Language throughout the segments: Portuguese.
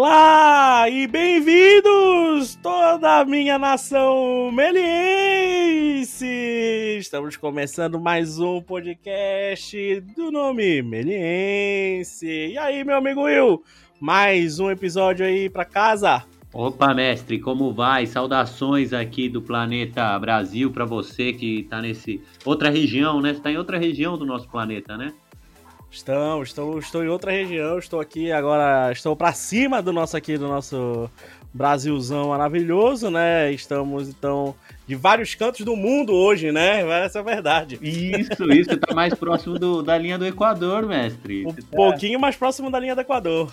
Olá e bem-vindos, toda a minha nação Meliense! Estamos começando mais um podcast do nome Meliense. E aí, meu amigo Will, mais um episódio aí pra casa? Opa, mestre, como vai? Saudações aqui do planeta Brasil pra você que tá nesse... outra região, né? Você tá em outra região do nosso planeta, né? Estou em outra região, estou aqui agora, estou para cima do nosso aqui, do nosso Brasilzão maravilhoso, né? Estamos, então, de vários cantos do mundo hoje, né? Essa é a verdade. Isso, tá mais próximo da linha do Equador, mestre. Pouquinho mais próximo da linha do Equador.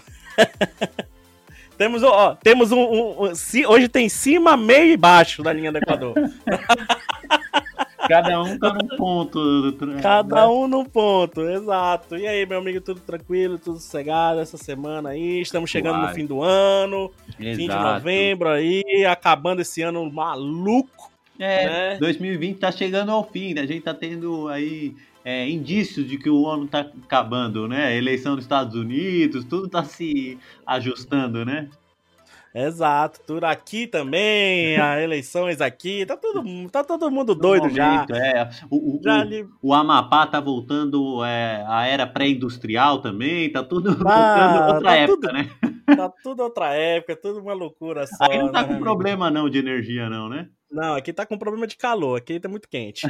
Hoje tem cima, meio e baixo da linha do Equador. Cada um tá num ponto. Cada um num ponto, exato. E aí, meu amigo, tudo tranquilo, tudo sossegado essa semana aí? Estamos chegando no fim do ano, exato. Fim de novembro aí, acabando esse ano maluco. 2020 tá chegando ao fim, né? A gente tá tendo aí indícios de que o ano tá acabando, né? Eleição dos Estados Unidos, tudo tá se ajustando, né? Exato, tudo aqui também, as eleições aqui, tá todo mundo doido já. O Amapá tá voltando à era pré-industrial também, tá tudo voltando outra época, né? Tá tudo outra época, tudo uma loucura só. Aí não tá com problema não de energia não, né? Não, aqui tá com problema de calor, aqui tá muito quente.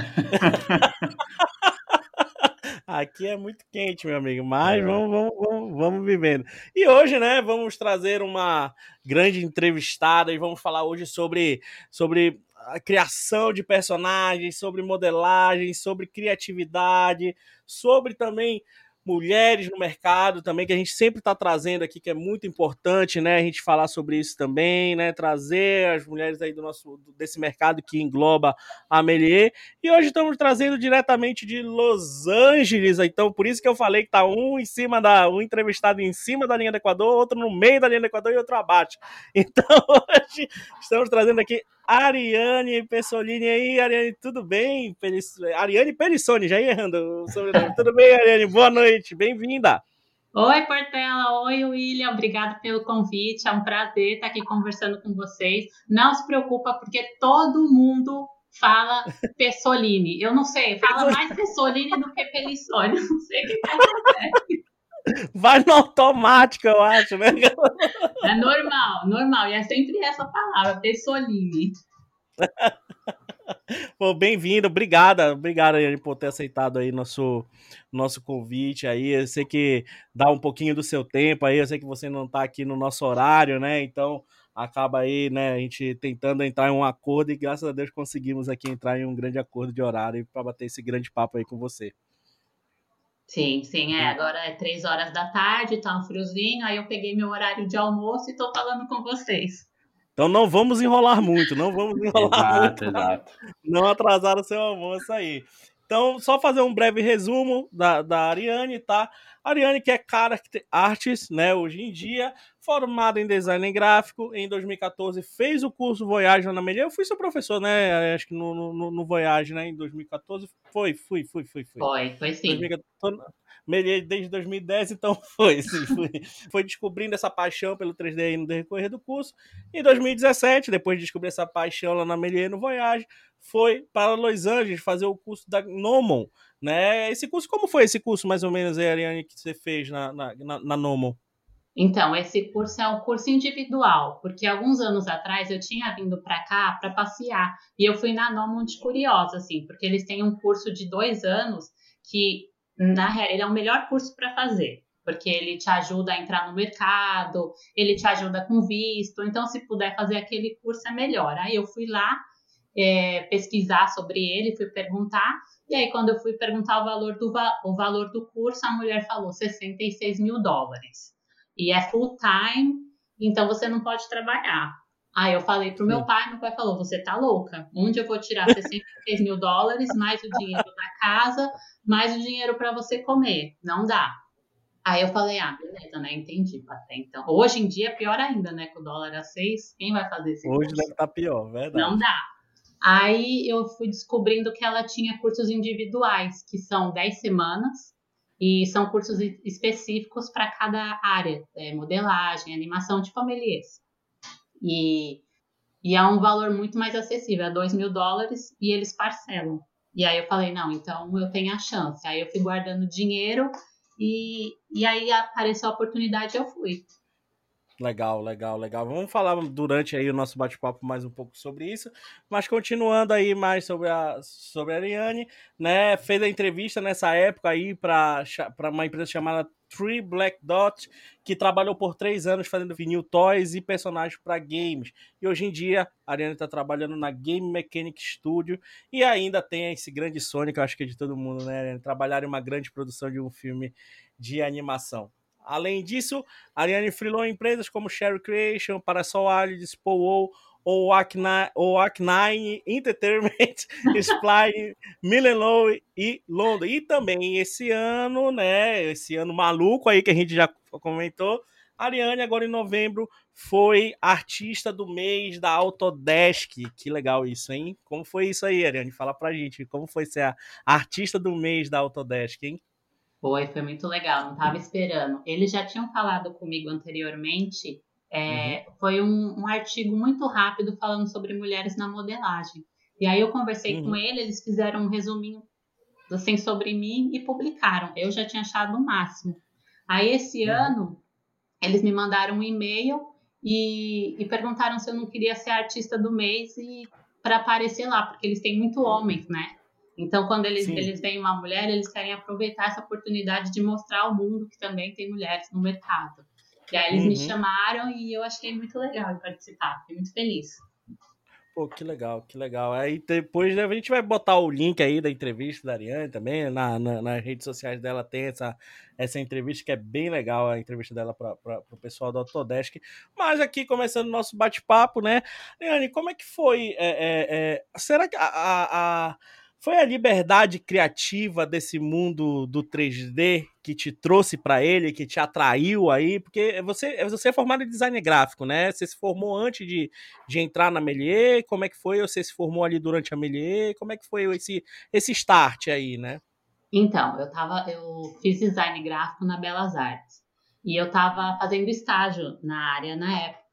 Aqui é muito quente, meu amigo, mas vamos vivendo. E hoje, né, vamos trazer uma grande entrevistada e vamos falar hoje sobre a criação de personagens, sobre modelagem, sobre criatividade, sobre também mulheres no mercado também, que a gente sempre está trazendo aqui, que é muito importante, né, a gente falar sobre isso também, né, trazer as mulheres aí desse mercado que engloba a Melier. E hoje estamos trazendo diretamente de Los Angeles, então por isso que eu falei que tá um entrevistado em cima da linha do Equador, outro no meio da linha do Equador e outro abaixo. Então hoje estamos trazendo aqui Ariane Pelissoni. Aí, Ariane, tudo bem? Ariane Pelissoni, já ia errando o sobrenome. Tudo bem, Ariane? Boa noite, bem-vinda. Oi, Portela. Oi, William. Obrigada pelo convite. É um prazer estar aqui conversando com vocês. Não se preocupa, porque todo mundo fala Pelissoni. Eu não sei, fala mais Pelissoni do que Pelissoni. Não sei o que acontece. Vai no automático, eu acho, né? É normal. E é sempre essa palavra, Pelissoni. Pô, bem-vindo, obrigada, Ariane, por ter aceitado aí nosso convite aí. Eu sei que dá um pouquinho do seu tempo aí, eu sei que você não tá aqui no nosso horário, né? Então acaba aí, né, a gente tentando entrar em um acordo e graças a Deus conseguimos aqui entrar em um grande acordo de horário para bater esse grande papo aí com você. Sim, agora é 3h, tá um friozinho, aí eu peguei meu horário de almoço e tô falando com vocês. Então não vamos enrolar muito, exato. Não atrasar o seu almoço aí. Então, só fazer um breve resumo da Ariane, tá? Ariane, que é character artist, né, hoje em dia, formada em design gráfico, em 2014 fez o curso Voyage na Melier. Eu fui seu professor, né, acho que no Voyage, né, em 2014. Foi. Foi sim. Melier desde 2010, então foi descobrindo essa paixão pelo 3D aí no decorrer do curso. Em 2017, depois de descobrir essa paixão lá na Melier no Voyage, foi para Los Angeles fazer o curso da Gnomon, né? Como foi esse curso, mais ou menos, aí, Ariane, que você fez na Gnomon? Então, esse curso é um curso individual, porque alguns anos atrás eu tinha vindo para cá para passear, e eu fui na Gnomon de curiosa, assim, porque eles têm um curso de 2 anos que... Na real, ele é o melhor curso para fazer, porque ele te ajuda a entrar no mercado, ele te ajuda com visto, então se puder fazer aquele curso é melhor. Aí eu fui lá pesquisar sobre ele, fui perguntar, e aí quando eu fui perguntar o valor do curso, a mulher falou $66,000. E é full time, então você não pode trabalhar. Aí eu falei pro meu pai, meu pai falou, você tá louca? Onde eu vou tirar $66,000, mais o dinheiro da casa, mais o dinheiro para você comer? Não dá. Aí eu falei, beleza, né? Entendi, Patê. Então, hoje em dia é pior ainda, né? Com o dólar a 6, quem vai fazer esse curso? Hoje deve estar pior, verdade. Não dá. Aí eu fui descobrindo que ela tinha cursos individuais, que são 10 semanas, E são cursos específicos para cada área, modelagem, animação, tipo a Meliense. E é um valor muito mais acessível, é $2.000 e eles parcelam. E aí eu falei, não, então eu tenho a chance. Aí eu fui guardando dinheiro e aí apareceu a oportunidade e eu fui. Legal, legal, legal. Vamos falar durante aí o nosso bate-papo mais um pouco sobre isso, mas continuando aí mais sobre a Ariane, né, fez a entrevista nessa época aí para uma empresa chamada 3blackdot, que trabalhou por 3 anos fazendo vynil toys e personagens para games. E hoje em dia a Ariane está trabalhando na Game Mechanic Studio e ainda tem esse grande sonho, que eu acho que é de todo mundo, né, Ariane? Trabalhar em uma grande produção de um filme de animação. Além disso, a Ariane freelou em empresas como Cherry Creation, Parasol Alides, O-1, ou Acnine Entertainment, Spline, Millenow e Londres. E também esse ano, né? Esse ano maluco aí que a gente já comentou, a Ariane agora em novembro foi artista do mês da Autodesk. Que legal isso, hein? Como foi isso aí, Ariane? Fala pra gente, como foi ser a artista do mês da Autodesk, hein? Foi muito legal, não estava esperando. Eles já tinham falado comigo anteriormente, foi um artigo muito rápido falando sobre mulheres na modelagem. E aí eu conversei com eles fizeram um resuminho assim, sobre mim e publicaram. Eu já tinha achado o máximo. Aí esse ano, eles me mandaram um e-mail e perguntaram se eu não queria ser artista do mês e para aparecer lá, porque eles têm muito homens, né? Então, quando eles veem uma mulher, eles querem aproveitar essa oportunidade de mostrar ao mundo que também tem mulheres no mercado. E aí eles me chamaram e eu achei muito legal participar, fiquei muito feliz. Pô, que legal, que legal. Aí depois a gente vai botar o link aí da entrevista da Ariane também, nas redes sociais dela tem essa entrevista que é bem legal, a entrevista dela para o pessoal da Autodesk. Mas aqui, começando o nosso bate-papo, né? Ariane, como é que foi? Será que foi a liberdade criativa desse mundo do 3D que te trouxe para ele, que te atraiu aí? Porque você é formado em design gráfico, né? Você se formou antes de entrar na Melier, como é que foi? Ou você se formou ali durante a Melier? Como é que foi esse start aí, né? Então, eu fiz design gráfico na Belas Artes. E eu estava fazendo estágio na área na época.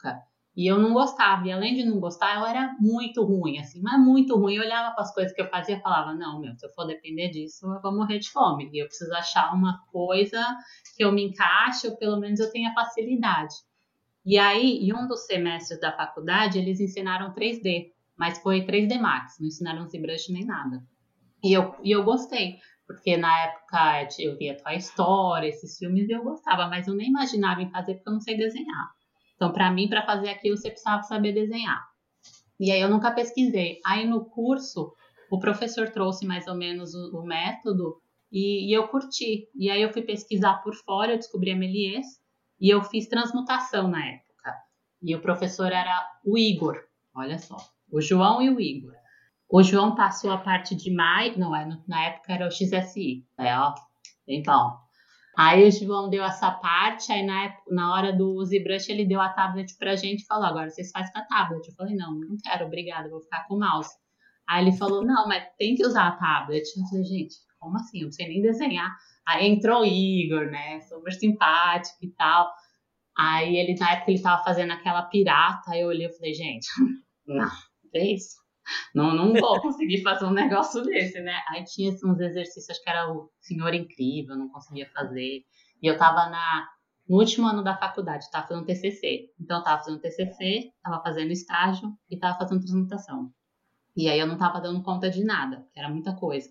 E eu não gostava, e além de não gostar, eu era muito ruim, assim, mas muito ruim. Eu olhava para as coisas que eu fazia e falava, não, se eu for depender disso, eu vou morrer de fome. E eu preciso achar uma coisa que eu me encaixe, ou pelo menos eu tenha facilidade. E aí, em um dos semestres da faculdade, eles ensinaram 3D, mas foi 3D Max, não ensinaram ZBrush nem nada. E eu gostei, porque na época eu via Toy Story, esses filmes, e eu gostava, mas eu nem imaginava em fazer porque eu não sei desenhar. Então, para mim, para fazer aquilo, você precisava saber desenhar. E aí, eu nunca pesquisei. Aí, no curso, o professor trouxe mais ou menos o método e eu curti. E aí, eu fui pesquisar por fora, eu descobri a Meliense e eu fiz transmutação na época. E o professor era o Igor, olha só, o João e o Igor. O João passou a parte de mais, na época era o XSI, então... Aí o João deu essa parte, aí na hora do ZBrush ele deu a tablet pra gente e falou, agora vocês fazem com a tablet. Eu falei, não quero, obrigada, vou ficar com o mouse. Aí ele falou, não, mas tem que usar a tablet. Eu falei, gente, como assim? Eu não sei nem desenhar. Aí entrou o Igor, né, super simpático e tal. Aí ele, na época ele tava fazendo aquela pirata, aí eu olhei e falei, gente, não é isso. Não vou conseguir fazer um negócio desse, né? Aí tinha uns exercícios, acho que era o Senhor Incrível, não conseguia fazer. E eu tava no último ano da faculdade, tava fazendo TCC. Então eu tava fazendo TCC, tava fazendo estágio e tava fazendo transmutação. E aí eu não tava dando conta de nada, era muita coisa.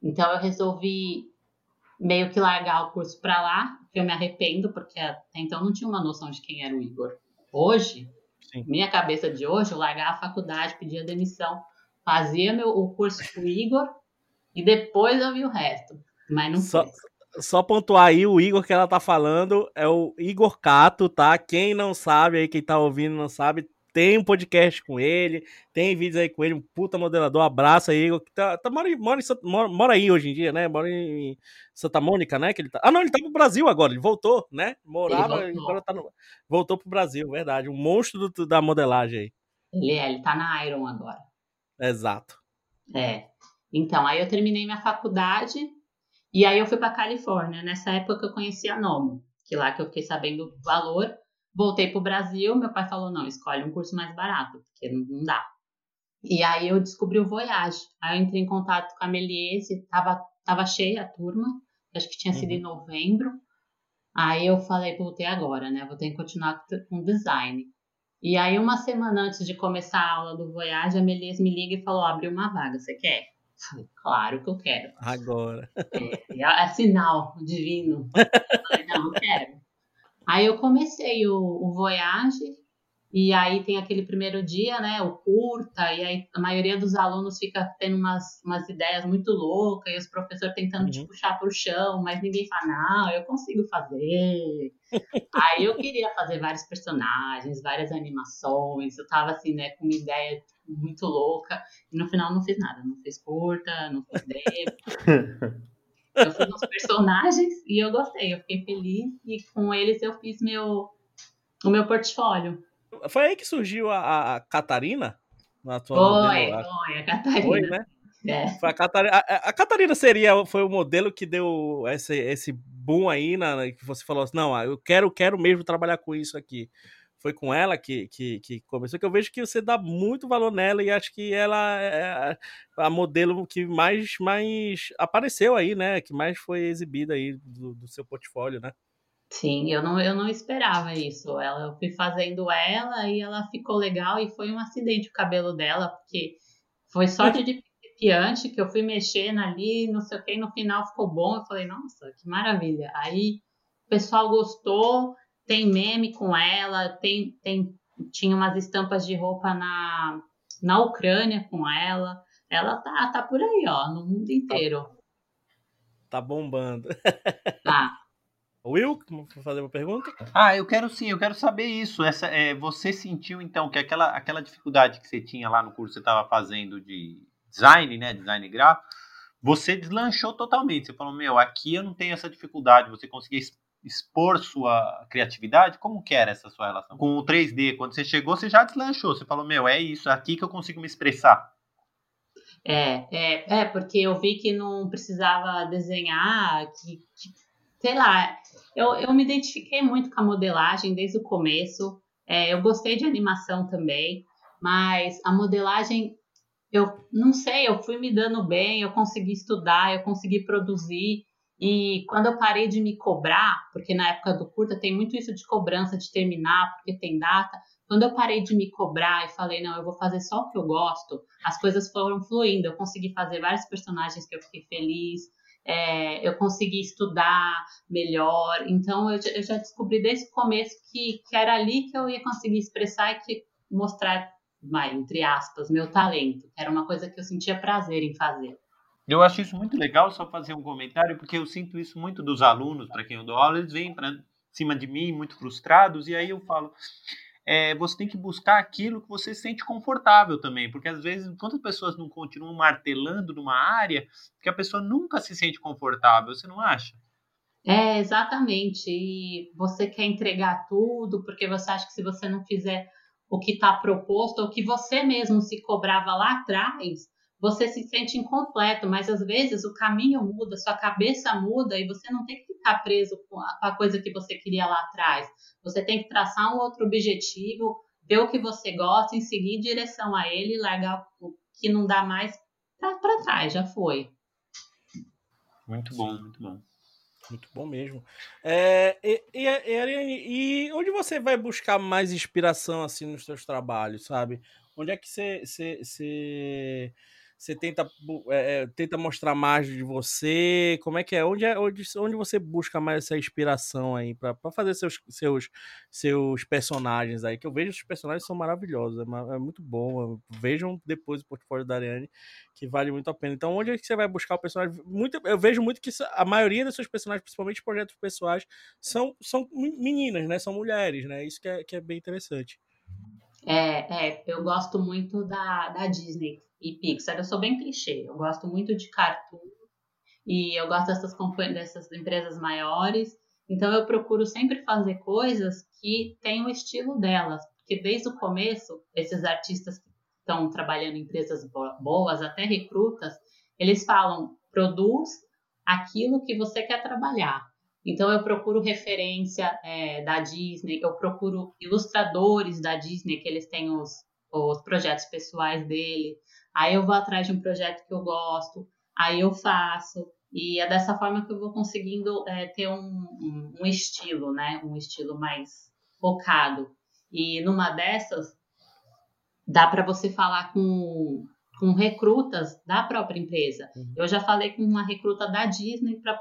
Então eu resolvi meio que largar o curso pra lá, que eu me arrependo, porque até então eu não tinha uma noção de quem era o Igor. Hoje... Minha cabeça de hoje, eu largava a faculdade, pedia demissão, fazia o curso com o Igor e depois eu vi o resto. Mas não foi. Só pontuar aí, o Igor que ela tá falando é o Igor Cato, tá? Quem não sabe aí, quem tá ouvindo não sabe, tem um podcast com ele, tem vídeos aí com ele, um puta modelador, abraço aí, Igor, que mora aí hoje em dia, né? Mora em Santa Mônica, né? Que ele tá... Ah, não, ele tá no Brasil agora, ele voltou, né? Agora tá no... Voltou pro Brasil, verdade, um monstro da modelagem aí. Ele tá na Iron agora. Exato. Então, aí eu terminei minha faculdade E aí eu fui para a Califórnia. Nessa época eu conheci a Gnomon, que lá que eu fiquei sabendo o valor. Voltei para o Brasil, meu pai falou, não, escolhe um curso mais barato, porque não dá. E aí eu descobri o Voyage. Aí eu entrei em contato com a Meliense, tava cheia a turma, acho que tinha sido em novembro. Aí eu falei, voltei agora, né? Vou ter que continuar com design. E aí uma semana antes de começar a aula do Voyage, a Meliense me liga e falou, abriu uma vaga, você quer? Falei, claro que eu quero. Agora. É sinal divino. Falei, não, eu quero. Aí eu comecei o Voyage, e aí tem aquele primeiro dia, né, o curta, e aí a maioria dos alunos fica tendo umas ideias muito loucas, e os professores tentando te puxar pro chão, mas ninguém fala, não, eu consigo fazer. Aí eu queria fazer vários personagens, várias animações, eu tava assim, né, com uma ideia muito louca, e no final não fiz nada, não fiz curta, não fiz demo. Eu fiz uns personagens e eu gostei, eu fiquei feliz e com eles eu fiz o meu portfólio. Foi aí que surgiu a Catarina? Na tua foi a Catarina. Foi, né? É. Foi a Catarina foi o modelo que deu esse boom aí, que você falou assim, não, eu quero mesmo trabalhar com isso aqui. Foi com ela que começou, que eu vejo que você dá muito valor nela e acho que ela é a modelo que mais apareceu aí, né? Que mais foi exibida aí do seu portfólio, né? Sim, eu não esperava isso. Eu fui fazendo ela e ela ficou legal e foi um acidente o cabelo dela, porque foi sorte de principiante que eu fui mexendo ali, não sei o que, e no final ficou bom. Eu falei, nossa, que maravilha. Aí o pessoal gostou. Tem meme com ela, tinha umas estampas de roupa na Ucrânia com ela. Ela tá por aí, ó, no mundo inteiro. Tá bombando. Tá. Will, vou fazer uma pergunta? Eu quero saber isso. Você sentiu, então, que aquela dificuldade que você tinha lá no curso que você tava fazendo de design, né, design gráfico, você deslanchou totalmente. Você falou, aqui eu não tenho essa dificuldade, você conseguia expor sua criatividade? Como que era essa sua relação com o 3D? Quando você chegou, você já deslanchou, você falou, é isso, é aqui que eu consigo me expressar. Porque eu vi que não precisava desenhar, que sei lá, eu me identifiquei muito com a modelagem desde o começo, eu gostei de animação também, mas a modelagem, eu não sei, eu fui me dando bem, eu consegui estudar, eu consegui produzir. E quando eu parei de me cobrar, porque na época do curta tem muito isso de cobrança, de terminar, porque tem data. Quando eu parei de me cobrar e falei, não, eu vou fazer só o que eu gosto, as coisas foram fluindo. Eu consegui fazer vários personagens que eu fiquei feliz, eu consegui estudar melhor. Então, eu já descobri desde o começo que era ali que eu ia conseguir expressar e que mostrar, entre aspas, meu talento. Era uma coisa que eu sentia prazer em fazer. Eu acho isso muito legal, só fazer um comentário, porque eu sinto isso muito dos alunos, para quem eu dou aula, eles vêm para cima de mim, muito frustrados, e aí eu falo, você tem que buscar aquilo que você se sente confortável também, porque às vezes, quantas pessoas não continuam martelando numa área que a pessoa nunca se sente confortável, você não acha? Exatamente, e você quer entregar tudo, porque você acha que se você não fizer o que está proposto, ou que você mesmo se cobrava lá atrás, você se sente incompleto, mas às vezes o caminho muda, sua cabeça muda e você não tem que ficar preso com a coisa que você queria lá atrás. Você tem que traçar um outro objetivo, ver o que você gosta e seguir em direção a ele, largar o que não dá mais para trás, já foi. Muito bom, muito bom. Muito bom mesmo. Ariane, e onde você vai buscar mais inspiração assim, nos seus trabalhos, sabe? Onde é que você tenta mostrar mais de você? Como é que é? Onde você busca mais essa inspiração aí para fazer seus personagens aí? Que eu vejo que os personagens são maravilhosos, é muito bom. Vejam depois o portfólio da Ariane, que vale muito a pena. Então, onde é que você vai buscar o personagem? Eu vejo muito que a maioria dos seus personagens, principalmente projetos pessoais, são meninas, né? São mulheres, né? Isso que é bem interessante. Eu gosto muito da Disney e Pixar, eu sou bem clichê, eu gosto muito de cartoon e eu gosto dessas empresas maiores, então eu procuro sempre fazer coisas que tenham o estilo delas, porque desde o começo, esses artistas que estão trabalhando em empresas boas, até recrutas, eles falam, produz, aquilo que você quer trabalhar. Então, eu procuro referência da Disney, eu procuro ilustradores da Disney, que eles têm os projetos pessoais dele. Aí eu vou atrás de um projeto que eu gosto, aí eu faço. E é dessa forma que eu vou conseguindo ter um estilo, né? Um estilo mais focado. E numa dessas, dá para você falar com recrutas da própria empresa. Uhum. Eu já falei com uma recruta da Disney para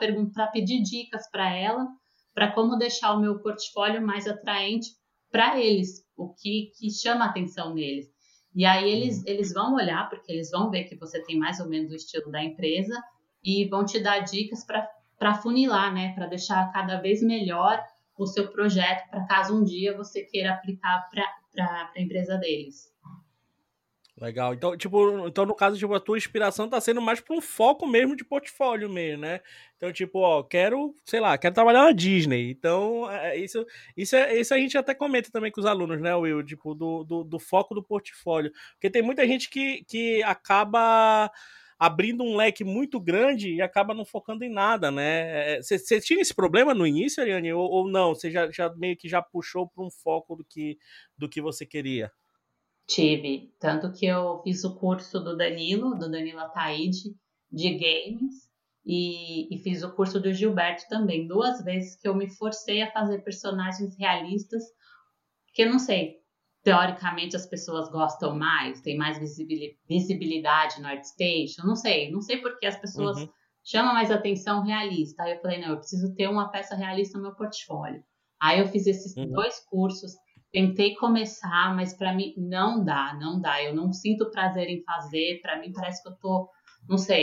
pedir dicas para ela, para como deixar o meu portfólio mais atraente para eles, o que chama a atenção neles. E aí eles vão olhar, porque eles vão ver que você tem mais ou menos o estilo da empresa e vão te dar dicas para funilar, né? Para deixar cada vez melhor o seu projeto, para caso um dia você queira aplicar para a empresa deles. Legal. Então, no caso, a tua inspiração tá sendo mais para um foco mesmo de portfólio mesmo, né? Então, quero trabalhar na Disney. Então, isso a gente até comenta também com os alunos, né, Will? Do foco do portfólio. Porque tem muita gente que acaba abrindo um leque muito grande e acaba não focando em nada, né? Você tinha esse problema no início, Ariane? Ou não? Você já meio que já puxou para um foco do que você queria? Tive. Tanto que eu fiz o curso do Danilo Ataíde, de games, e fiz o curso do Gilberto também. 2 vezes que eu me forcei a fazer personagens realistas, que eu não sei, teoricamente as pessoas gostam mais, tem mais visibilidade no ArtStation, não sei porque as pessoas chamam mais atenção realista. Aí eu falei, não, eu preciso ter uma peça realista no meu portfólio. Aí eu fiz esses 2 cursos, tentei começar, mas para mim não dá. Eu não sinto prazer em fazer, para mim parece que eu tô,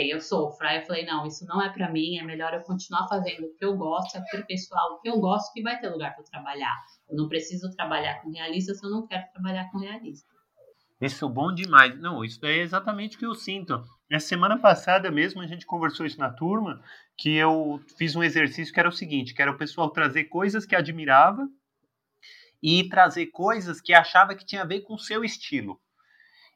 eu sofro. Aí eu falei, não, isso não é para mim, é melhor eu continuar fazendo o que eu gosto, aperfeiçoar o que eu gosto, que vai ter lugar para eu trabalhar. Eu não preciso trabalhar com realista se eu não quero trabalhar com realista. Isso é bom demais. Não, isso é exatamente o que eu sinto. Na semana passada mesmo, a gente conversou isso na turma, que eu fiz um exercício que era o seguinte, que era o pessoal trazer coisas que admirava, e trazer coisas que achava que tinha a ver com o seu estilo.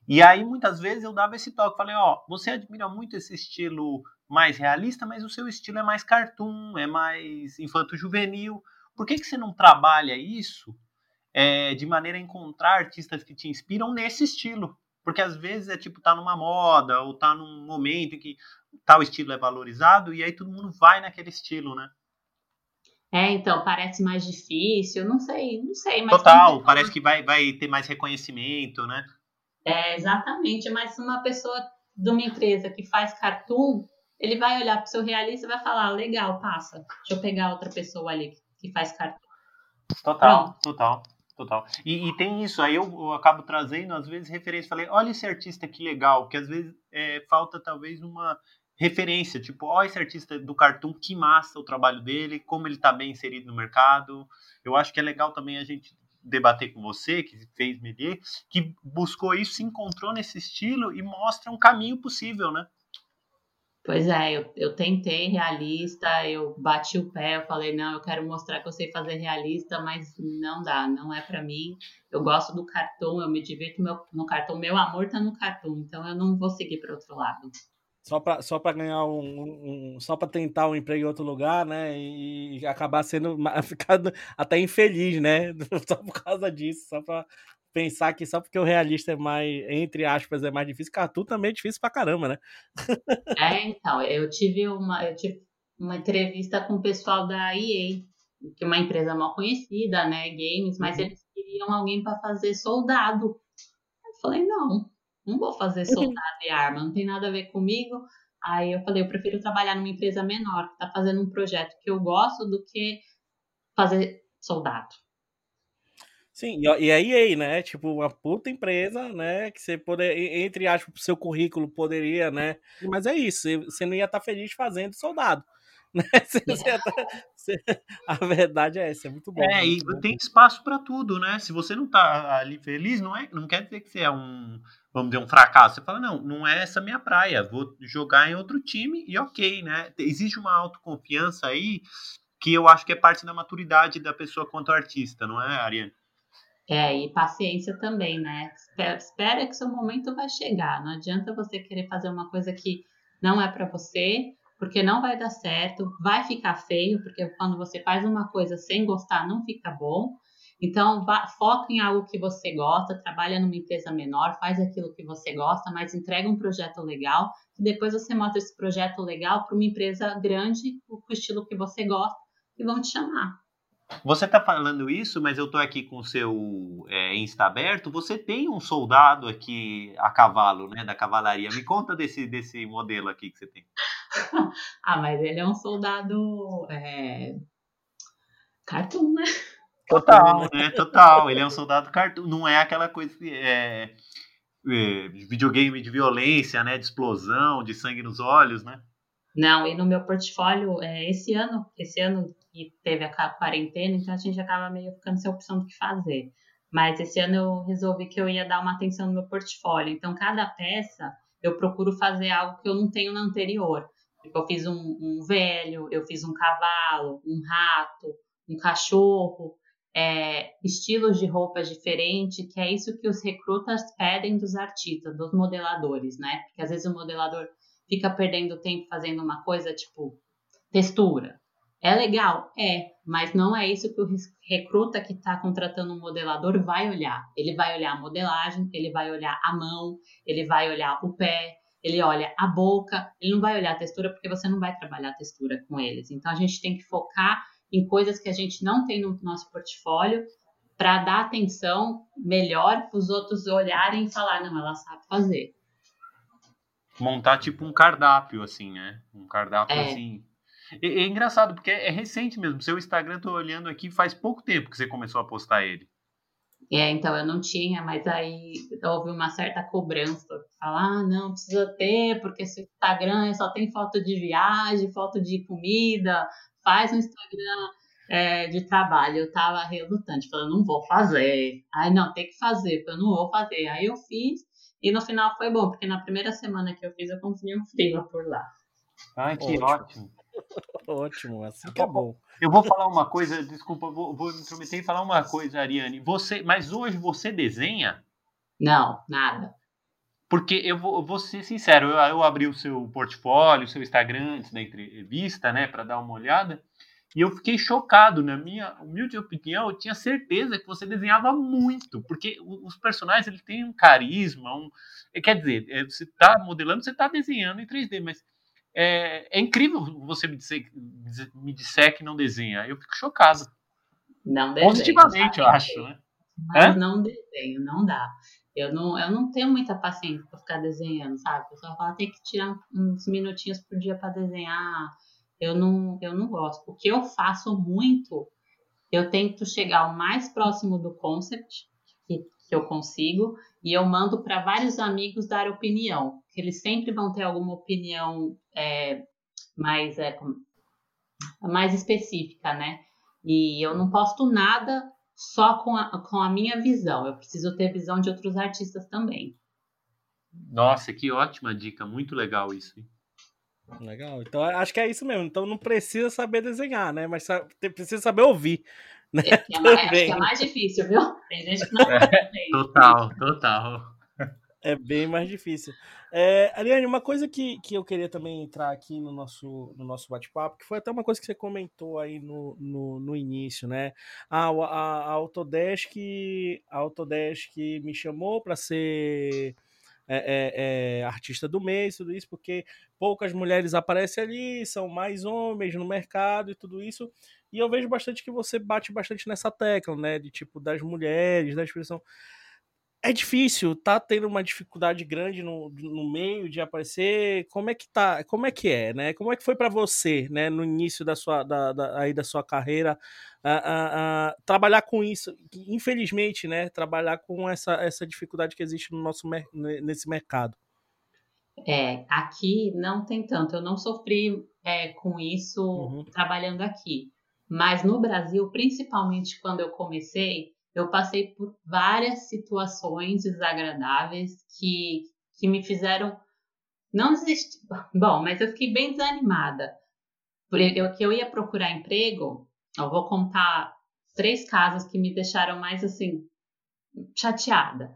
E aí, muitas vezes, eu dava esse toque. Falei, você admira muito esse estilo mais realista, mas o seu estilo é mais cartoon, é mais infanto-juvenil. Por que você não trabalha isso de maneira a encontrar artistas que te inspiram nesse estilo? Porque, às vezes, tá numa moda, ou tá num momento em que tal estilo é valorizado, e aí todo mundo vai naquele estilo, né? Então, parece mais difícil, não sei. Mas total, parece que vai ter mais reconhecimento, né? Exatamente, mas uma pessoa de uma empresa que faz cartoon, ele vai olhar pro seu realista e vai falar, legal, passa, deixa eu pegar outra pessoa ali que faz cartoon. Total. E tem isso, aí eu acabo trazendo, às vezes, referência, falei, olha esse artista que legal, que às vezes falta talvez uma referência, esse artista do cartoon, que massa o trabalho dele, como ele está bem inserido no mercado. Eu acho que é legal também a gente debater com você, que fez Melier, que buscou isso, se encontrou nesse estilo e mostra um caminho possível, né? Pois é, eu tentei realista, eu bati o pé, eu falei, não, eu quero mostrar que eu sei fazer realista, mas não dá, não é pra mim. Eu gosto do cartoon, eu me divirto no cartoon, meu amor tá no cartoon, então eu não vou seguir para outro lado. Só para ganhar só para tentar um emprego em outro lugar, né? E acabar ficando até infeliz, né? Só por causa disso, só para pensar que só porque o realista é mais, entre aspas, é mais difícil, cartoon também é difícil pra caramba, né? Então, eu tive uma entrevista com o pessoal da EA, que é uma empresa mal conhecida, né? Games, mas eles queriam alguém para fazer soldado. Eu falei, não vou fazer soldado e arma, não tem nada a ver comigo. Aí eu falei, eu prefiro trabalhar numa empresa menor, que tá fazendo um projeto que eu gosto, do que fazer soldado. Sim, e a EA, né? Uma puta empresa, né? Que você poderia, entre aspas, pro seu currículo, poderia, né? Mas é isso, você não ia estar feliz fazendo soldado. Né? A verdade é essa, é muito bom. E tem espaço para tudo, né? Se você não tá ali feliz, não quer dizer que você é um fracasso. Você fala, não é essa minha praia, vou jogar em outro time e ok, né? Existe uma autoconfiança aí que eu acho que é parte da maturidade da pessoa quanto artista, não é, Ariane? E paciência também, né? Espera que seu momento vai chegar, não adianta você querer fazer uma coisa que não é para você. porque não vai dar certo, vai ficar feio, porque quando você faz uma coisa sem gostar não fica bom. Então, foca em algo que você gosta, trabalha numa empresa menor, faz aquilo que você gosta, mas entrega um projeto legal, e depois você mostra esse projeto legal para uma empresa grande, com o estilo que você gosta, e vão te chamar. Você está falando isso, mas eu estou aqui com o seu Insta aberto. Você tem um soldado aqui a cavalo, né, da cavalaria. Me conta desse modelo aqui que você tem. Ah, mas ele é um soldado cartoon, né? Total, né? Total. Ele é um soldado cartoon. Não é aquela coisa que videogame de violência, né? De explosão, de sangue nos olhos, né? Não, e no meu portfólio, esse ano que teve a quarentena, então a gente acaba meio ficando sem opção do que fazer. Mas esse ano eu resolvi que eu ia dar uma atenção no meu portfólio. Então, cada peça, eu procuro fazer algo que eu não tenho na anterior. Tipo, eu fiz um velho, eu fiz um cavalo, um rato, um cachorro, estilos de roupas diferentes, que é isso que os recrutas pedem dos artistas, dos modeladores, né? Porque às vezes o modelador fica perdendo tempo fazendo uma coisa tipo textura. É legal? É, mas não é isso que o recruta que está contratando um modelador vai olhar. Ele vai olhar a modelagem, ele vai olhar a mão, ele vai olhar o pé, ele olha a boca, ele não vai olhar a textura, porque você não vai trabalhar a textura com eles. Então, a gente tem que focar em coisas que a gente não tem no nosso portfólio para dar atenção melhor para os outros olharem e falar, não, ela sabe fazer. Montar tipo um cardápio, assim, né? Um cardápio assim. É engraçado, porque é recente mesmo. Seu Instagram, tô olhando aqui, faz pouco tempo que você começou a postar ele. Então, eu não tinha, mas aí houve uma certa cobrança. Falar, não, precisa ter, porque seu Instagram só tem foto de viagem, foto de comida. Faz um Instagram de trabalho. Eu tava relutante, falando, não vou fazer. Aí, não, tem que fazer, porque eu não vou fazer. Aí eu fiz, e no final foi bom, porque na primeira semana que eu fiz, eu consegui um freela por lá. Ai, que ótimo. Ótimo, assim que é bom. Eu vou falar uma coisa, desculpa, vou me intrometer e falar uma coisa, Ariane. Mas hoje você desenha? Não, nada. Porque eu vou ser sincero, eu abri o seu portfólio, o seu Instagram antes da entrevista, né, para dar uma olhada, e eu fiquei chocado. Na minha humilde opinião, eu tinha certeza que você desenhava muito, porque os personagens, eles têm um carisma, quer dizer, você está modelando, você está desenhando em 3D, mas é incrível você me disser que não desenha. Eu fico chocado. Não desenho. Positivamente, eu acho, né? Mas não desenho, não dá. Eu não tenho muita paciência para ficar desenhando, sabe? Eu só falo, tem que tirar uns minutinhos por dia para desenhar. Eu não gosto. O que eu faço muito, eu tento chegar o mais próximo do concept que eu consigo, e eu mando para vários amigos dar opinião, que eles sempre vão ter alguma opinião mais específica, né? E eu não posto nada só com a minha visão, eu preciso ter visão de outros artistas também. Nossa, que ótima dica, muito legal isso, hein? Legal, então acho que é isso mesmo. Então não precisa saber desenhar, né? Mas precisa saber ouvir. Né? Acho que é mais difícil, viu? Tem gente que não Total. É bem mais difícil. Ariane, uma coisa que eu queria também entrar aqui no nosso bate-papo, que foi até uma coisa que você comentou aí no início, né? A Autodesk me chamou para ser artista do mês, tudo isso, porque poucas mulheres aparecem ali, são mais homens no mercado e tudo isso, e eu vejo bastante que você bate bastante nessa tecla, né, de tipo, das mulheres, da expressão. É difícil, tá tendo uma dificuldade grande no meio de aparecer. Como é que é, né? Como é que foi para você, né, no início da sua carreira, trabalhar com isso, infelizmente, né, trabalhar com essa dificuldade que existe no nosso nesse mercado? Aqui não tem tanto, eu não sofri com isso trabalhando aqui, mas no Brasil, principalmente quando eu comecei, eu passei por várias situações desagradáveis que me fizeram não desistir, bom, mas eu fiquei bem desanimada, porque eu ia procurar emprego. Eu vou contar 3 casos que me deixaram mais, assim, chateada.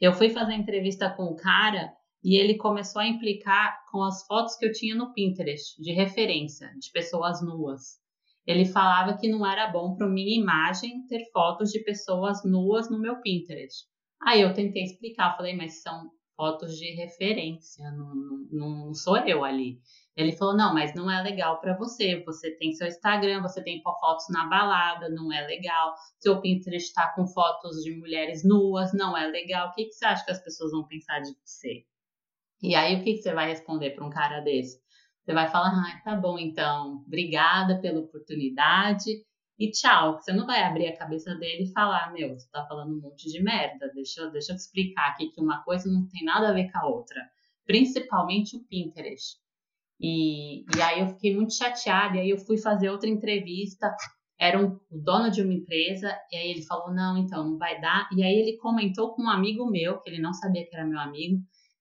Eu fui fazer entrevista com o cara e ele começou a implicar com as fotos que eu tinha no Pinterest, de referência, de pessoas nuas. Ele falava que não era bom para minha imagem ter fotos de pessoas nuas no meu Pinterest. Aí eu tentei explicar, falei, mas são fotos de referência, não sou eu ali. Ele falou, não, mas não é legal para você, você tem seu Instagram, você tem fotos na balada, não é legal, seu Pinterest está com fotos de mulheres nuas, não é legal, o que você acha que as pessoas vão pensar de você? E aí o que você vai responder para um cara desse? Você vai falar, ah, tá bom então, obrigada pela oportunidade e tchau. Você não vai abrir a cabeça dele e falar, meu, você tá falando um monte de merda, deixa eu te explicar aqui que uma coisa não tem nada a ver com a outra, principalmente o Pinterest. E aí eu fiquei muito chateada, e aí eu fui fazer outra entrevista, era o dono de uma empresa, e aí ele falou, não, então não vai dar, e aí ele comentou com um amigo meu, que ele não sabia que era meu amigo,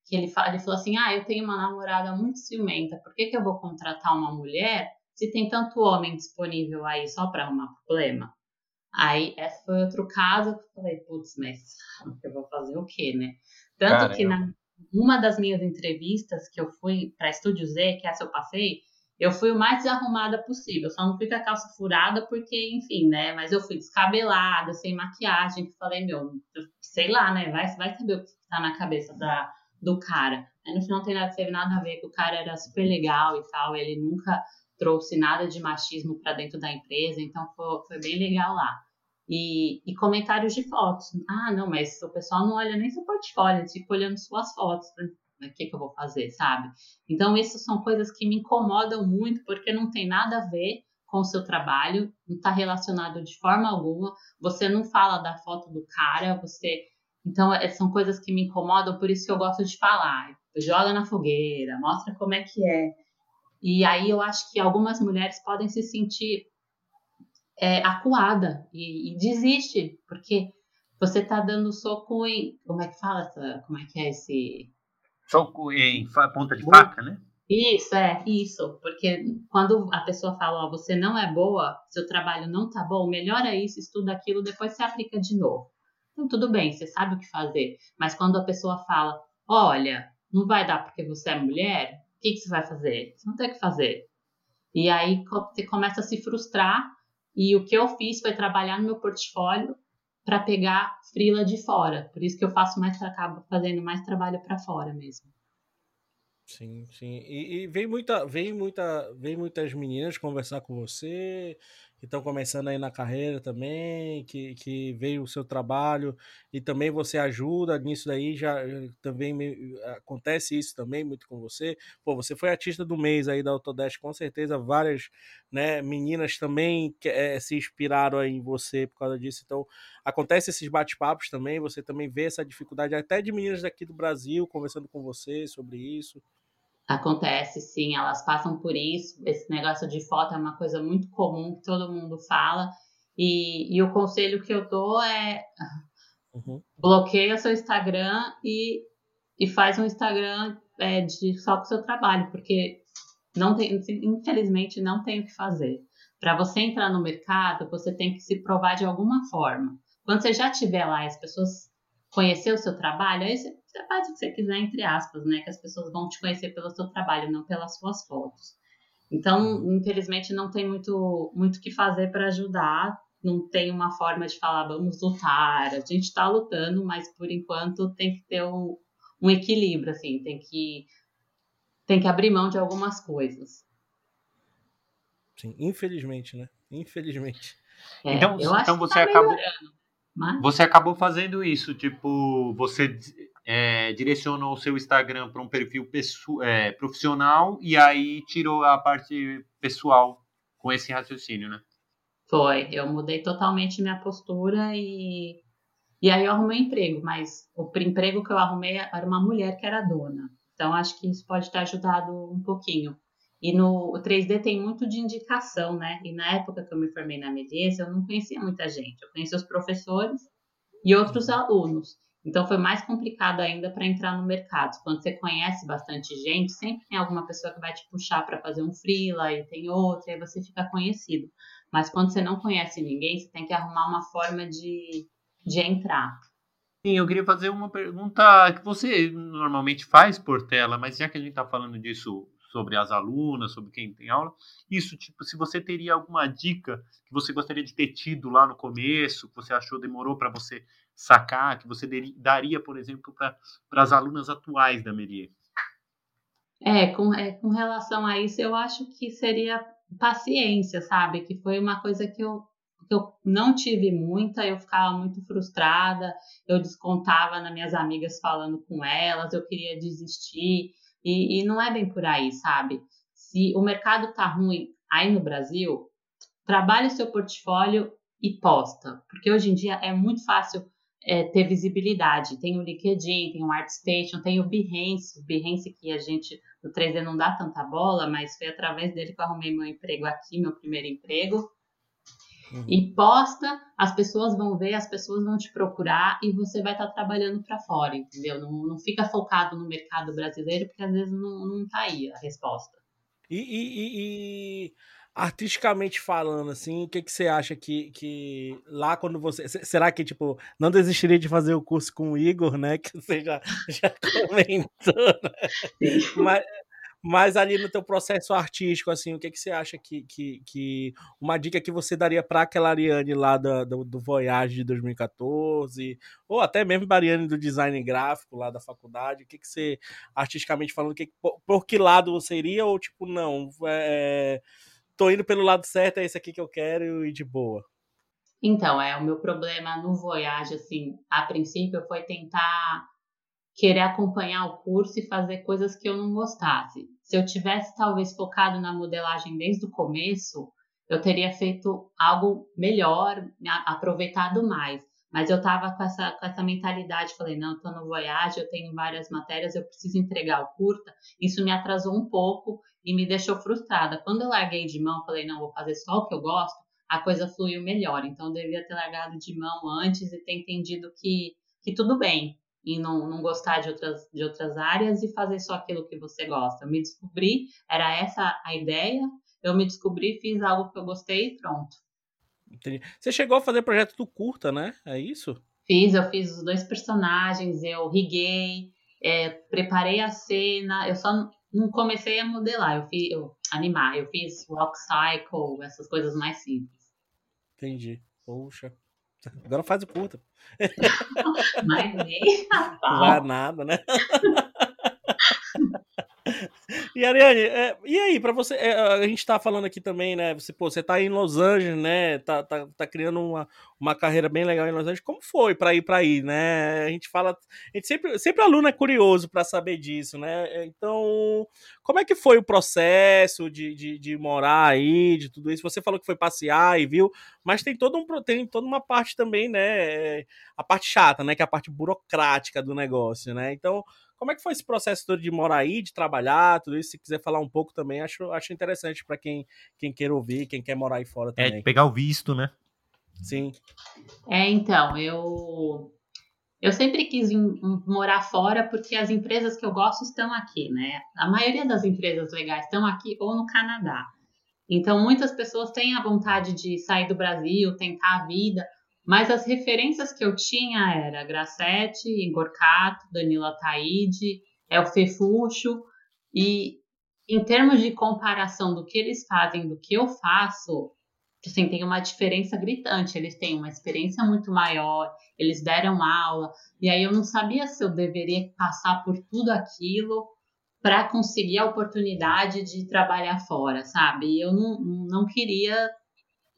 que ele falou assim, ah, eu tenho uma namorada muito ciumenta, por que eu vou contratar uma mulher se tem tanto homem disponível aí só para arrumar problema? Aí, esse foi outro caso, que eu falei, putz, mas eu vou fazer o quê, né? Tanto Caramba. Que na uma das minhas entrevistas que eu fui para Estúdio Z, que essa eu passei, eu fui o mais desarrumada possível, só não fui com a calça furada porque, enfim, né, mas eu fui descabelada, sem maquiagem, que falei, meu, sei lá, né, vai saber o que tá na cabeça do cara. Aí no final não teve nada a ver, que o cara era super legal e tal, ele nunca trouxe nada de machismo para dentro da empresa, então foi bem legal lá. E comentários de fotos. Ah, não, mas o pessoal não olha nem seu portfólio, eles ficam olhando suas fotos. O que eu vou fazer, sabe? Então, essas são coisas que me incomodam muito, porque não tem nada a ver com o seu trabalho, não está relacionado de forma alguma, você não fala da foto do cara, você... Então, são coisas que me incomodam, por isso que eu gosto de falar. Joga na fogueira, mostra como é que é. E aí, eu acho que algumas mulheres podem se sentir... acuada e desiste, porque você tá dando soco em... Como é que fala? Como é que é esse... Soco em ponta de faca, né? Isso, isso. Porque quando a pessoa fala, ó, você não é boa, seu trabalho não tá bom, melhora isso, estuda aquilo, depois você aplica de novo. Então, tudo bem, você sabe o que fazer. Mas quando a pessoa fala, olha, não vai dar porque você é mulher, o que você vai fazer? Você não tem o que fazer. E aí você começa a se frustrar. E o que eu fiz foi trabalhar no meu portfólio para pegar freela de fora. Por isso que eu faço mais, acabo fazendo mais trabalho para fora mesmo. Sim, sim. E vem muitas meninas conversar com você, que estão começando aí na carreira também, que veio o seu trabalho e também você ajuda nisso daí, já também acontece isso também muito com você. Pô, você foi artista do mês aí da Autodesk, com certeza várias, né, meninas também se inspiraram aí em você por causa disso, então acontece esses bate-papos também, você também vê essa dificuldade até de meninas daqui do Brasil conversando com você sobre isso. Acontece, sim, elas passam por isso, esse negócio de foto é uma coisa muito comum que todo mundo fala, e o conselho que eu dou é bloqueia seu Instagram e faz um Instagram só com o seu trabalho, porque não tem, infelizmente não tem o que fazer. Para você entrar no mercado, você tem que se provar de alguma forma. Quando você já estiver lá e as pessoas conhecer o seu trabalho, aí você faz o que você quiser, entre aspas, né? Que as pessoas vão te conhecer pelo seu trabalho, não pelas suas fotos. Então, infelizmente, não tem muito o que fazer para ajudar. Não tem uma forma de falar, vamos lutar. A gente está lutando, mas, por enquanto, tem que ter um equilíbrio, assim. Tem que abrir mão de algumas coisas. Sim, infelizmente, né? Infelizmente. Então você acabou... Mas... Você acabou fazendo isso, tipo, você direcionou o seu Instagram para um perfil profissional e aí tirou a parte pessoal com esse raciocínio, né? Foi, eu mudei totalmente minha postura e aí eu arrumei emprego, mas o emprego que eu arrumei era uma mulher que era dona, então acho que isso pode ter ajudado um pouquinho. E o 3D tem muito de indicação, né? E na época que eu me formei na Meliense, eu não conhecia muita gente. Eu conhecia os professores e outros alunos. Então, foi mais complicado ainda para entrar no mercado. Quando você conhece bastante gente, sempre tem alguma pessoa que vai te puxar para fazer um freela e tem outra, aí você fica conhecido. Mas quando você não conhece ninguém, você tem que arrumar uma forma de entrar. Sim, eu queria fazer uma pergunta que você normalmente faz por tela, mas já que a gente está falando disso sobre as alunas, sobre quem tem aula, isso, tipo, se você teria alguma dica que você gostaria de ter tido lá no começo, que você achou, demorou para você sacar, que você daria, por exemplo, para as alunas atuais da Meliense? Com relação a isso, eu acho que seria paciência, sabe? Que foi uma coisa que eu não tive muita, eu ficava muito frustrada, eu descontava nas minhas amigas falando com elas, eu queria desistir, e não é bem por aí, sabe? Se o mercado tá ruim aí no Brasil, trabalhe o seu portfólio e posta, porque hoje em dia é muito fácil ter visibilidade, tem o LinkedIn, tem o ArtStation, tem o Behance que a gente, o 3D não dá tanta bola, mas foi através dele que eu arrumei meu emprego aqui, meu primeiro emprego. Uhum. E posta, as pessoas vão ver, as pessoas vão te procurar e você vai estar trabalhando para fora, entendeu? Não fica focado no mercado brasileiro, porque às vezes não está aí a resposta. E artisticamente falando, assim, o que você acha que lá quando você... Será que, tipo, não desistiria de fazer o curso com o Igor, né? Que você já comentou, né? Mas ali no teu processo artístico, assim, o que você acha que uma dica que você daria para aquela Ariane lá do Voyage de 2014, ou até mesmo a Ariane do design gráfico lá da faculdade, o que você, artisticamente falando, por que lado você iria, ou tipo, não, tô indo pelo lado certo, é esse aqui que eu quero e de boa? Então, o meu problema no Voyage, assim, a princípio foi tentar querer acompanhar o curso e fazer coisas que eu não gostasse. Se eu tivesse, talvez, focado na modelagem desde o começo, eu teria feito algo melhor, aproveitado mais. Mas eu estava com essa mentalidade, falei, não, estou no Voyage, eu tenho várias matérias, eu preciso entregar o curta. Isso me atrasou um pouco e me deixou frustrada. Quando eu larguei de mão, falei, não, vou fazer só o que eu gosto, a coisa fluiu melhor. Então, eu devia ter largado de mão antes e ter entendido que tudo bem. E não gostar de outras áreas e fazer só aquilo que você gosta. Eu me descobri, era essa a ideia, eu me descobri, fiz algo que eu gostei e pronto. Entendi. Você chegou a fazer projeto do curta, né? É isso? Eu fiz os dois personagens, eu riguei, preparei a cena, eu só não comecei a modelar, eu fiz walk cycle, essas coisas mais simples. Entendi, poxa. Agora faz o curta. Mas nem vai nada, né? E Ariane, e aí, pra você, a gente tá falando aqui também, né? Você tá em Los Angeles, né? Tá criando uma carreira bem legal em Los Angeles. Como foi pra ir pra aí, né? A gente sempre aluno é curioso pra saber disso, né? Então, como é que foi o processo de morar aí, de tudo isso? Você falou que foi passear e viu, mas tem toda uma parte também, né? A parte chata, né? Que é a parte burocrática do negócio, né? Então, como é que foi esse processo todo de morar aí, de trabalhar, tudo isso? Se quiser falar um pouco também, acho interessante para quem quer ouvir, quem quer morar aí fora também. De pegar o visto, né? Sim. Então, eu sempre quis morar fora porque as empresas que eu gosto estão aqui, né? A maioria das empresas legais estão aqui ou no Canadá. Então, muitas pessoas têm a vontade de sair do Brasil, tentar a vida, mas as referências que eu tinha era Grassetti, Igor Cato, Danilo Ataíde, Elfe Fuxo. E em termos de comparação do que eles fazem, do que eu faço, assim, tem uma diferença gritante. Eles têm uma experiência muito maior, eles deram aula. E aí eu não sabia se eu deveria passar por tudo aquilo para conseguir a oportunidade de trabalhar fora, sabe? E eu não queria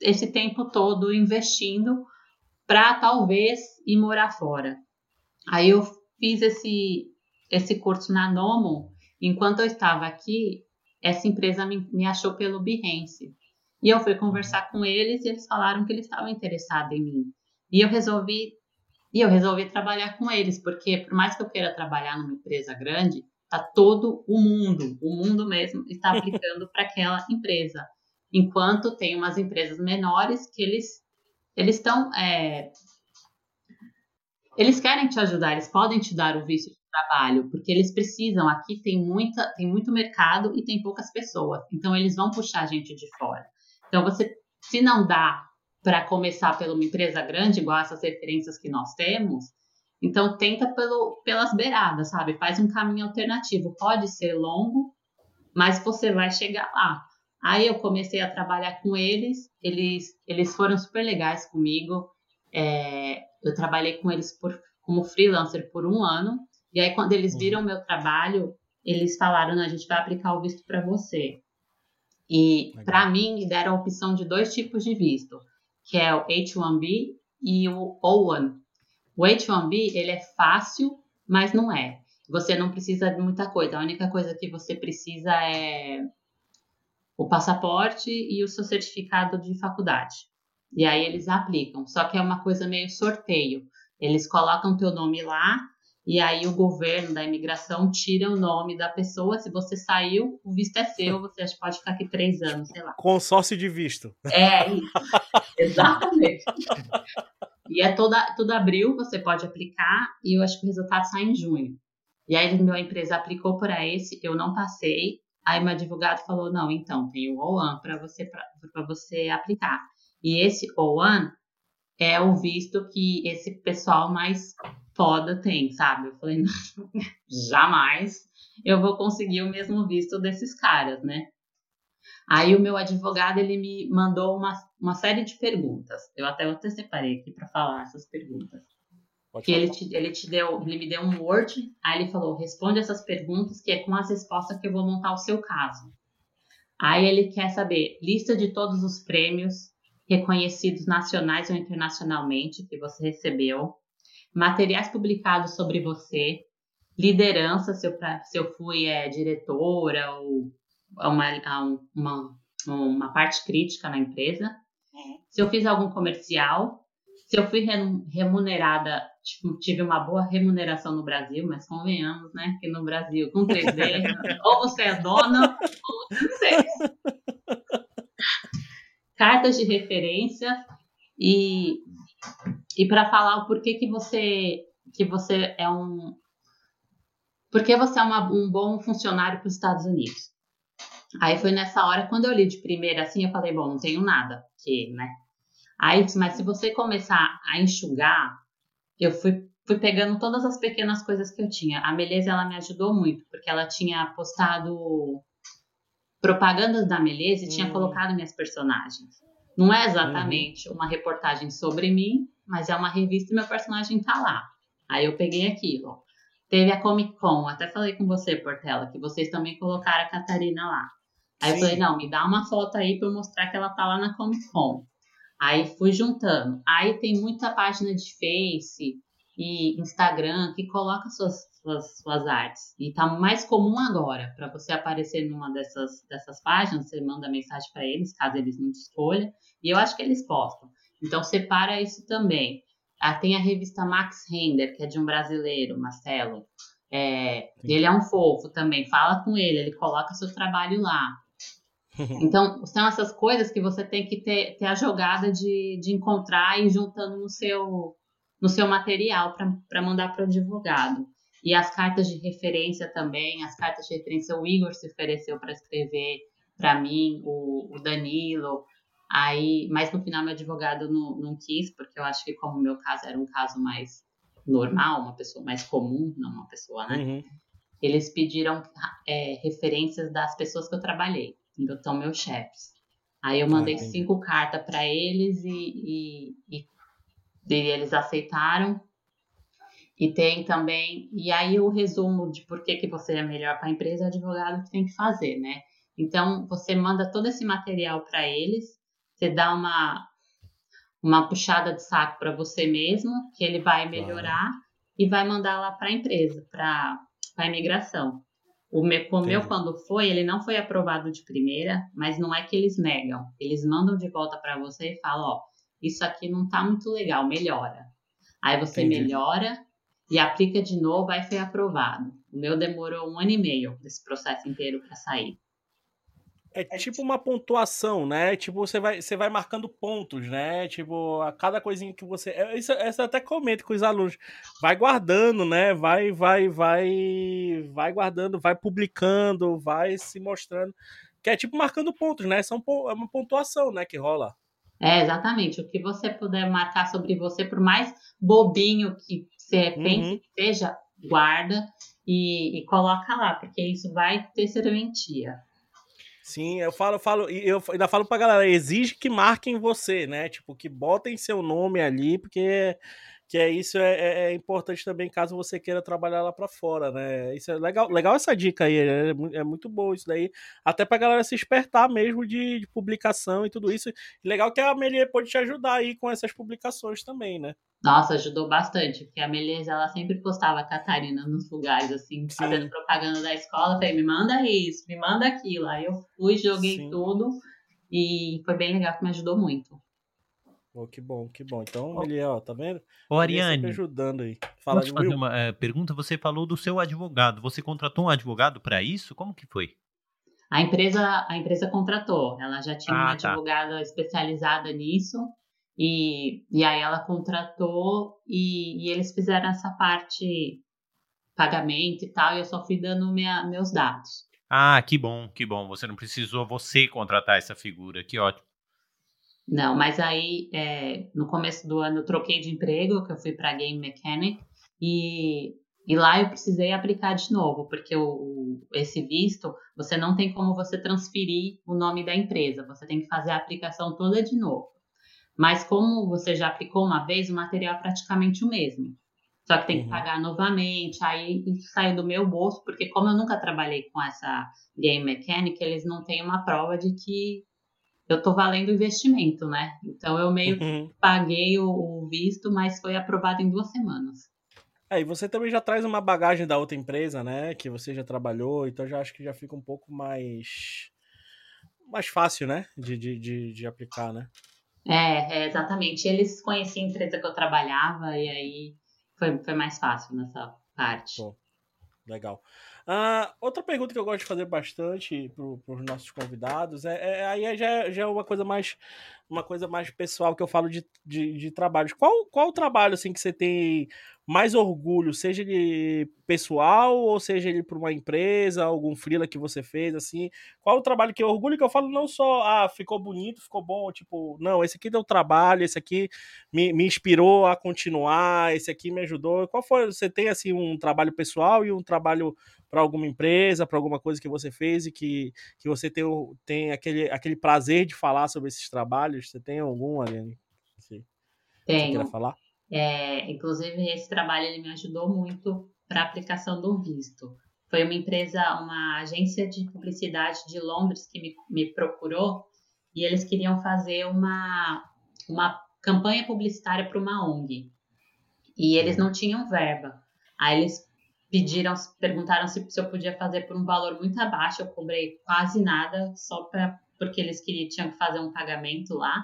esse tempo todo investindo para talvez ir morar fora. Aí eu fiz esse curso na Gnomon. Enquanto eu estava aqui, essa empresa me achou pelo Behance. E eu fui conversar com eles e eles falaram que eles estavam interessados em mim. E eu resolvi trabalhar com eles, porque por mais que eu queira trabalhar numa empresa grande, tá todo o mundo mesmo está aplicando para aquela empresa. Enquanto tem umas empresas menores que eles estão... Eles querem te ajudar, eles podem te dar o visto de trabalho, porque eles precisam. Aqui tem muito mercado e tem poucas pessoas. Então, eles vão puxar a gente de fora. Então, se não dá para começar pela uma empresa grande, igual essas referências que nós temos, Então, tenta pelas beiradas, sabe? Faz um caminho alternativo. Pode ser longo, mas você vai chegar lá. Aí eu comecei a trabalhar com eles foram super legais comigo. Eu trabalhei com eles como freelancer por 1 ano. E aí, quando eles viram o meu trabalho, eles falaram, não, a gente vai aplicar o visto para você. E, para mim, deram a opção de 2 tipos de visto, que é o H1B e o O-1. O H1B, ele é fácil, mas não é. Você não precisa de muita coisa. A única coisa que você precisa é o passaporte e o seu certificado de faculdade. E aí eles aplicam. Só que é uma coisa meio sorteio. Eles colocam teu nome lá e aí o governo da imigração tira o nome da pessoa. Se você saiu, o visto é seu. Você pode ficar aqui 3 anos, sei lá. Consórcio de visto. É, isso. Exatamente. E é todo abril, você pode aplicar, e eu acho que o resultado sai em junho. E aí, minha empresa aplicou para esse, eu não passei. Aí, meu advogado falou, não, então, tem o O-1 para você aplicar. E esse O-1 é o visto que esse pessoal mais foda tem, sabe? Eu falei, não, jamais eu vou conseguir o mesmo visto desses caras, né? Aí o meu advogado, ele me mandou uma série de perguntas. Eu até separei aqui para falar essas perguntas. Que ele me deu um Word, aí ele falou, responde essas perguntas, que é com as respostas que eu vou montar o seu caso. Aí ele quer saber lista de todos os prêmios reconhecidos nacionais ou internacionalmente que você recebeu, materiais publicados sobre você, liderança, se eu fui diretora ou... Uma parte crítica na empresa, se eu fiz algum comercial, se eu fui remunerada, tipo, tive uma boa remuneração no Brasil, mas convenhamos, né, que no Brasil, com 3D, ou você é dona, ou você é. Cartas de referência e para falar o porquê que você é um... Porque você é um bom funcionário para os Estados Unidos. Aí foi nessa hora, quando eu li de primeira assim, eu falei, bom, não tenho nada, porque, né? Aí, mas se você começar a enxugar, eu fui pegando todas as pequenas coisas que eu tinha. A Meliense, ela me ajudou muito, porque ela tinha postado propagandas da Meliense e tinha colocado minhas personagens. Não é exatamente uma reportagem sobre mim, mas é uma revista e meu personagem tá lá. Aí eu peguei aquilo. Teve a Comic Con, até falei com você, Portela, que vocês também colocaram a Catarina lá. Aí eu falei, não, me dá uma foto aí pra eu mostrar que ela tá lá na Comic Con. Aí fui juntando. Aí tem muita página de Face e Instagram que coloca suas artes. E tá mais comum agora. Pra você aparecer numa dessas páginas, você manda mensagem pra eles, caso eles não te escolham. E eu acho que eles postam. Então separa isso também. Ah, tem a revista Max Render, que é de um brasileiro, Marcelo. Ele é um fofo também. Fala com ele, ele coloca seu trabalho lá. Então, são essas coisas que você tem que ter a jogada de encontrar e ir juntando no seu material para mandar para o advogado. E as cartas de referência também, o Igor se ofereceu para escrever para mim, o Danilo. Aí, mas no final meu advogado não quis, porque eu acho que como o meu caso era um caso mais normal, uma pessoa mais comum, não uma pessoa, né? Uhum. Eles pediram referências das pessoas que eu trabalhei. Então, são meus chefes. Aí eu mandei 5 cartas para eles e eles aceitaram. E tem também... E aí o resumo de por que você é melhor para a empresa, o advogado que tem que fazer, né? Então, você manda todo esse material para eles, você dá uma puxada de saco para você mesmo, que ele vai melhorar e vai mandar lá para a empresa, para a imigração. O meu, quando foi, ele não foi aprovado de primeira, mas não é que eles negam. Eles mandam de volta para você e falam, ó, isso aqui não tá muito legal, melhora. Aí você melhora e aplica de novo, aí foi aprovado. O meu demorou 1 ano e meio, desse processo inteiro para sair. É tipo uma pontuação, né? Tipo, você vai marcando pontos, né? Tipo, a cada coisinha que você... Isso eu até comento com os alunos. Vai guardando, né? Vai guardando, vai publicando, vai se mostrando. Que é tipo marcando pontos, né? É uma pontuação, né? Que rola. É, exatamente. O que você puder marcar sobre você, por mais bobinho que você pensa que seja, guarda e coloca lá, porque isso vai ter serventia. Sim, eu ainda falo pra galera, exige que marquem você, né? Tipo, que botem seu nome ali, porque isso é importante também caso você queira trabalhar lá pra fora, né? Isso é legal, legal essa dica aí, né? É muito bom isso daí, até pra galera se espertar mesmo de publicação e tudo isso. Legal que a Melier pode te ajudar aí com essas publicações também, né? Nossa, ajudou bastante, porque a Meliense, ela sempre postava a Catarina nos lugares, assim, fazendo propaganda da escola. Falei, me manda isso, me manda aquilo. Aí eu fui, joguei tudo e foi bem legal, que me ajudou muito. Oh, que bom, que bom. Então, Meliense, ó, tá vendo? Ô, Ariane, ajudando aí. Fala, posso fazer uma pergunta? Você falou do seu advogado. Você contratou um advogado para isso? Como que foi? A empresa contratou. Ela já tinha uma advogada especializada nisso. E aí ela contratou e eles fizeram essa parte pagamento e tal, e eu só fui dando meus dados. Ah, que bom, que bom. Você não precisou contratar essa figura, que ótimo. Não, mas aí no começo do ano eu troquei de emprego, que eu fui para Game Mechanic, e lá eu precisei aplicar de novo, porque esse visto, você não tem como você transferir o nome da empresa, você tem que fazer a aplicação toda de novo. Mas como você já aplicou uma vez, o material é praticamente o mesmo. Só que tem que pagar novamente, aí isso saiu do meu bolso, porque como eu nunca trabalhei com essa Game Mechanic, eles não têm uma prova de que eu estou valendo o investimento, né? Então eu meio que paguei o visto, mas foi aprovado em 2 semanas. E você também já traz uma bagagem da outra empresa, né? Que você já trabalhou, então já acho que já fica um pouco mais fácil, né? De aplicar, né? Exatamente. Eles conheciam a empresa que eu trabalhava e aí foi mais fácil nessa parte. Bom, legal. Outra pergunta que eu gosto de fazer bastante para os nossos convidados aí já é uma coisa mais pessoal, que eu falo de trabalhos. Qual o trabalho assim, que você tem mais orgulho, seja ele pessoal ou seja ele para uma empresa, algum freela que você fez, assim? Qual o trabalho que eu orgulho, que eu falo não só ficou bonito, ficou bom, tipo, não, esse aqui deu trabalho, esse aqui me inspirou a continuar, esse aqui me ajudou. Qual foi? Você tem assim um trabalho pessoal e um trabalho para alguma empresa, para alguma coisa que você fez e que você tem aquele prazer de falar sobre esses trabalhos? Você tem algum, Ariane? Tenho. Você queira falar? Inclusive, esse trabalho ele me ajudou muito para a aplicação do visto. Foi uma agência de publicidade de Londres que me procurou, e eles queriam fazer uma campanha publicitária para uma ONG. E eles não tinham verba. Aí eles perguntaram se eu podia fazer por um valor muito abaixo. Eu cobrei quase nada, porque eles tinham que fazer um pagamento lá.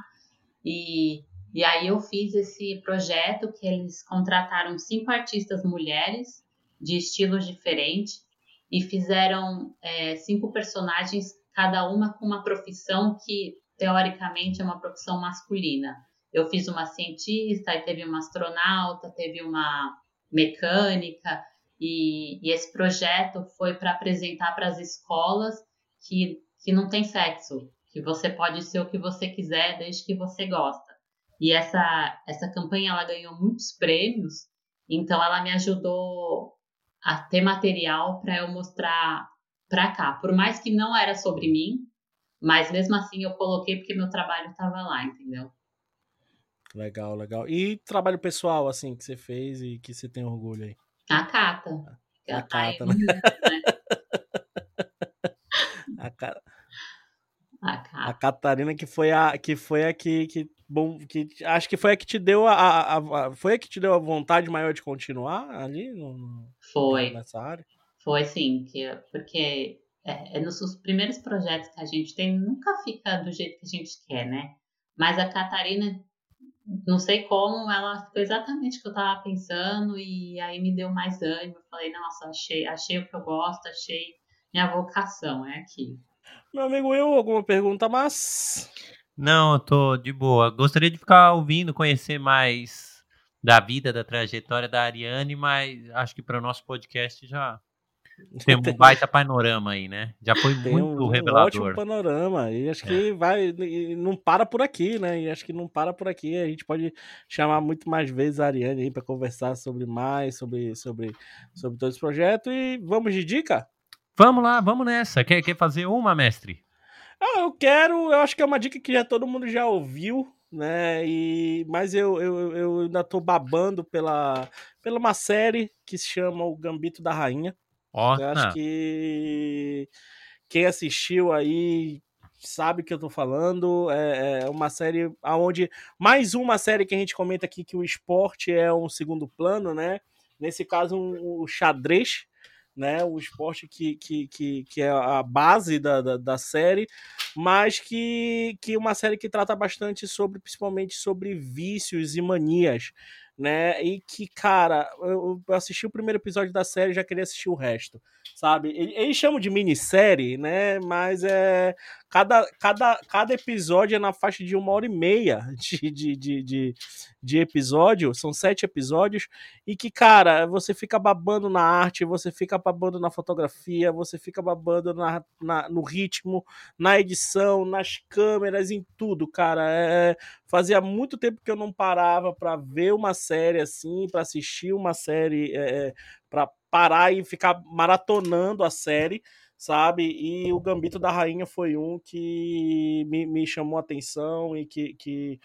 E aí eu fiz esse projeto que eles contrataram 5 artistas mulheres de estilos diferentes e fizeram 5 personagens, cada uma com uma profissão que teoricamente é uma profissão masculina. Eu fiz uma cientista, aí teve uma astronauta, teve uma mecânica. E esse projeto foi para apresentar para as escolas que não tem sexo, que você pode ser o que você quiser desde que você gosta. E essa campanha ela ganhou muitos prêmios, então ela me ajudou a ter material para eu mostrar para cá. Por mais que não era sobre mim, mas mesmo assim eu coloquei porque meu trabalho estava lá, entendeu? Legal, legal. E trabalho pessoal assim que você fez e que você tem orgulho aí? A Cata. A Cata, né? A Catarina, acho que foi a que te deu a vontade maior de continuar ali nessa área? Foi, sim, porque nos primeiros projetos que a gente tem, nunca fica do jeito que a gente quer, né? Mas a Catarina, não sei como, ela ficou exatamente o que eu estava pensando e aí me deu mais ânimo. Eu falei, nossa, achei o que eu gosto, achei minha vocação, é aqui. Meu amigo, alguma pergunta, mas... Não, eu tô de boa. Gostaria de ficar ouvindo, conhecer mais da vida, da trajetória da Ariane, mas acho que para o nosso podcast já Tem um baita panorama aí, né? Já foi muito revelador. Tem um ótimo panorama. E acho que vai... E não para por aqui, né? E acho que não para por aqui. A gente pode chamar muito mais vezes a Ariane aí para conversar sobre mais, sobre todo esse projeto. E vamos de dica? Vamos lá, vamos nessa. Quer fazer uma, mestre? Ah, eu acho que é uma dica que já todo mundo já ouviu, né? Mas eu ainda tô babando pela uma série que se chama O Gambito da Rainha. Eu acho que quem assistiu aí sabe o que eu tô falando. É uma série onde... Mais uma série que a gente comenta aqui que o esporte é um segundo plano, né? Nesse caso, o xadrez, né? O esporte que é a base da série, mas que é uma série que trata bastante principalmente sobre vícios e manias, né? E que, cara, eu assisti o primeiro episódio da série e já queria assistir o resto, sabe? Eles chamam de minissérie, né? Mas cada episódio é na faixa de 1h30 de episódio, são 7 episódios, e que, cara, você fica babando na arte, você fica babando na fotografia, você fica babando no ritmo, na edição, nas câmeras, em tudo, cara. Fazia muito tempo que eu não parava pra ver uma série assim, pra assistir uma série, pra parar e ficar maratonando a série, sabe? E o Gambito da Rainha foi um que me chamou a atenção e que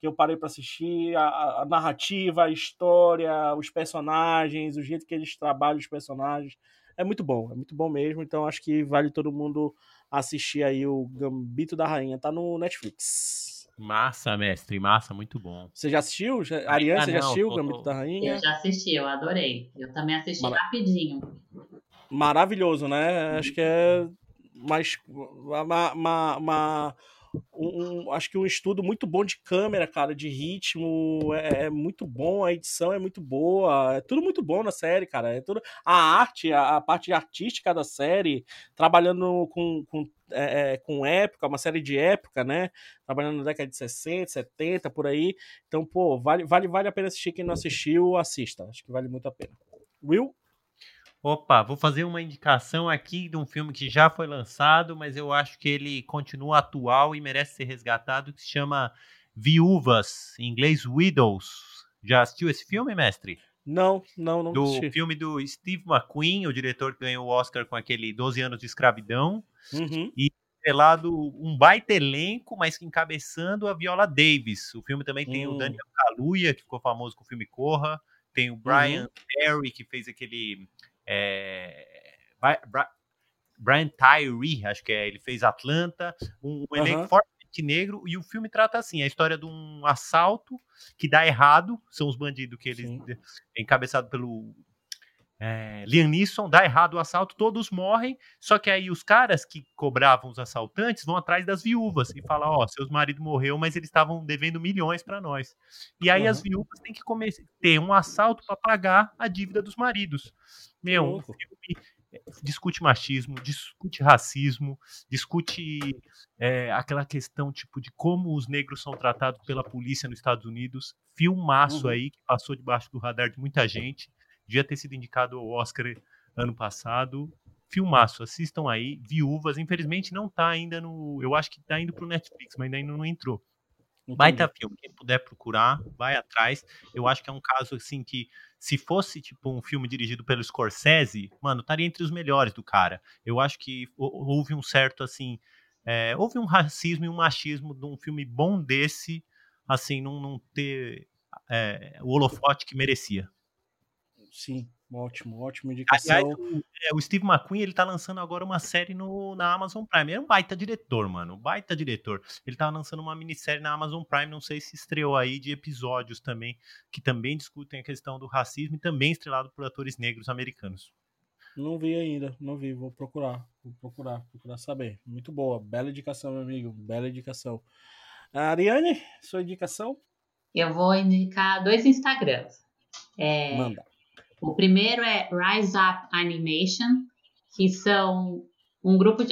eu parei para assistir a narrativa, a história, os personagens, o jeito que eles trabalham os personagens. É muito bom mesmo. Então acho que vale todo mundo assistir aí o Gambito da Rainha. Tá no Netflix. Massa, mestre, massa, muito bom. Você já assistiu? Ariane, você já assistiu o Gambito da Rainha? Eu já assisti, eu adorei. Eu também assisti rapidinho. Maravilhoso, né? Acho que é mais acho que um estudo muito bom de câmera, cara, de ritmo, é muito bom, a edição é muito boa, é tudo muito bom na série, cara, é tudo, a arte, a parte artística da série, trabalhando com época, uma série de época, né, trabalhando na década de 60, 70, por aí, então, pô, vale a pena assistir, quem não assistiu, assista, acho que vale muito a pena. Will? Opa, vou fazer uma indicação aqui de um filme que já foi lançado, mas eu acho que ele continua atual e merece ser resgatado, que se chama Viúvas, em inglês Widows. Já assistiu esse filme, mestre? Não assisti. Do filme do Steve McQueen, o diretor que ganhou o Oscar com aquele 12 anos de escravidão. Uhum. E estrelado um baita elenco, mas encabeçando a Viola Davis. O filme também tem o Daniel Kaluuya, que ficou famoso com o filme Corra. Tem o Brian Terry, que fez aquele... Brian Tyree, acho que ele fez Atlanta, um elenco fortemente negro, e o filme trata assim, a história de um assalto que dá errado, são os bandidos que eles, encabeçado pelo Liam Neeson, dá errado o assalto, todos morrem, só que aí os caras que cobravam os assaltantes vão atrás das viúvas e falam, seus maridos morreram, mas eles estavam devendo milhões pra nós. E aí as viúvas têm que ter um assalto pra pagar a dívida dos maridos. Meu, o filme discute machismo, discute racismo, discute aquela questão tipo de como os negros são tratados pela polícia nos Estados Unidos. Filmaço aí que passou debaixo do radar de muita gente. Devia ter sido indicado ao Oscar ano passado. Filmaço, assistam aí. Viúvas, infelizmente não tá ainda no... Eu acho que tá indo pro Netflix, mas ainda não entrou. Baita filme, quem puder procurar, vai atrás. Eu acho que é um caso assim que, se fosse tipo um filme dirigido pelo Scorsese, mano, estaria entre os melhores do cara. Eu acho que houve um certo assim, houve um racismo e um machismo de um filme bom desse, assim, não ter o holofote que merecia. Sim, ótima indicação. Aliás, o Steve McQueen, ele tá lançando agora uma série na Amazon Prime. Ele é um baita diretor, mano, baita diretor. Ele tá lançando uma minissérie na Amazon Prime, não sei se estreou aí, de episódios também, que também discutem a questão do racismo e também estrelado por atores negros americanos. Não vi ainda, vou procurar, procurar saber. Muito boa, bela indicação, meu amigo, bela indicação. Ariane, sua indicação? Eu vou indicar 2 Instagrams. Manda. O primeiro é Rise Up Animation, que são um grupo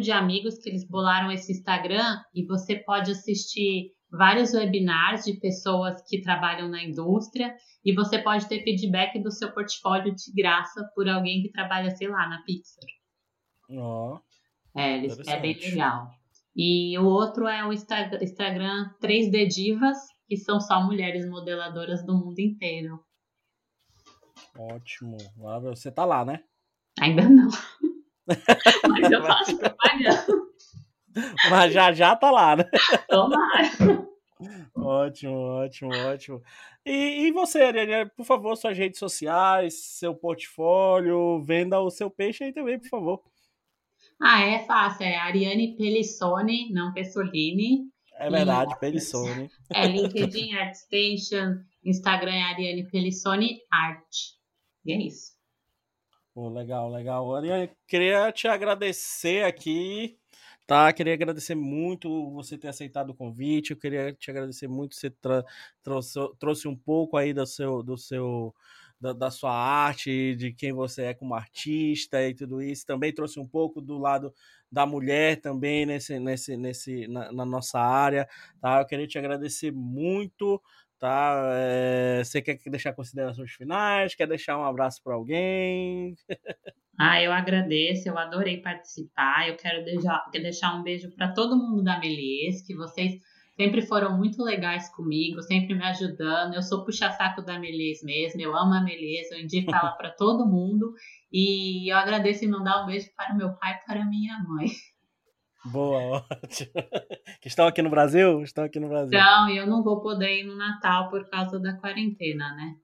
de amigos que eles bolaram esse Instagram e você pode assistir vários webinars de pessoas que trabalham na indústria e você pode ter feedback do seu portfólio de graça por alguém que trabalha, sei lá, na Pixar. Oh, é bem legal. E o outro é o Instagram 3D Divas, que são só mulheres modeladoras do mundo inteiro. Ótimo. Você tá lá, né? Ainda não. Mas eu faço propaganda. Mas já tá lá, né? Tomara. Ótimo. E você, Ariane, por favor, suas redes sociais, seu portfólio, venda o seu peixe aí também, por favor. Ah, é fácil, é Ariane Pelissoni, não Pessolini. É verdade, e... Pelissoni. É LinkedIn, ArtStation, Instagram é Ariane Pelissoni, Art. E é isso. Pô, legal. Ariane, queria te agradecer aqui, tá? Queria agradecer muito você ter aceitado o convite, eu queria te agradecer muito você trouxe um pouco aí da sua arte, de quem você é como artista e tudo isso, também trouxe um pouco do lado da mulher também na nossa área, tá? Eu queria te agradecer muito, tá? Você quer deixar considerações finais? Quer deixar um abraço para alguém? Ah, eu agradeço, eu adorei participar, eu quero deixar um beijo para todo mundo da Meliense, que vocês sempre foram muito legais comigo, sempre me ajudando. Eu sou puxa-saco da Meliense mesmo, eu amo a Meliense, eu indico ela para todo mundo. E eu agradeço e mandar um beijo para o meu pai e para a minha mãe. Boa, ótimo. Que estão aqui no Brasil? Então, eu não vou poder ir no Natal por causa da quarentena, né?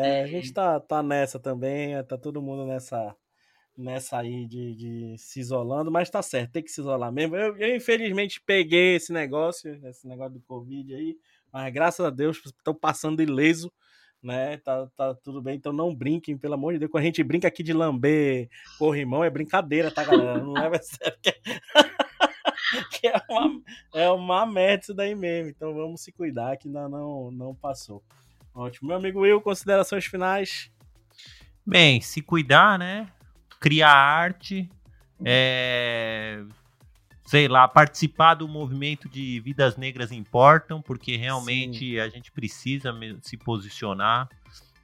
É, a gente tá nessa também, tá todo mundo nessa aí de se isolando, mas tá certo, tem que se isolar mesmo. Eu infelizmente peguei esse negócio do Covid aí, mas graças a Deus estão passando ileso, né? Tá tudo bem, então não brinquem, pelo amor de Deus. Quando a gente brinca aqui de lamber corrimão, é brincadeira, tá, galera? Não leva a sério que é uma merda isso daí mesmo, então vamos se cuidar que ainda não passou. Ótimo. Meu amigo Will, considerações finais? Bem, se cuidar, né? Criar arte, participar do movimento de Vidas Negras Importam, porque realmente Sim. a gente precisa se posicionar.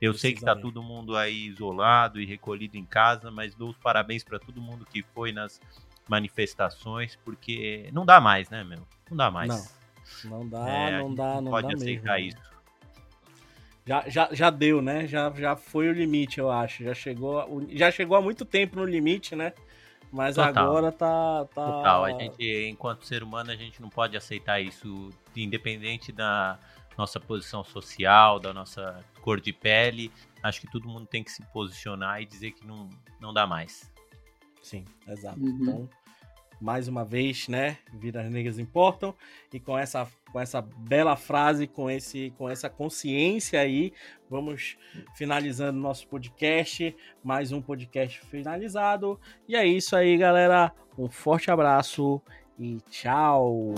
Eu sei que está todo mundo aí isolado e recolhido em casa, mas dou os parabéns para todo mundo que foi nas manifestações, porque não dá mais, né, meu? Não dá mais. Não dá mesmo. Pode aceitar isso. Já deu, né? Já foi o limite, eu acho. Já chegou há muito tempo no limite, né? Mas Total. Agora tá... Total. A gente, enquanto ser humano, a gente não pode aceitar isso, independente da nossa posição social, da nossa cor de pele. Acho que todo mundo tem que se posicionar e dizer que não dá mais. Sim, exato. Uhum. Então, mais uma vez, né? Vidas negras importam. E com essa bela frase, com essa consciência aí, vamos finalizando nosso podcast, mais um podcast finalizado. E é isso aí, galera. Um forte abraço e tchau!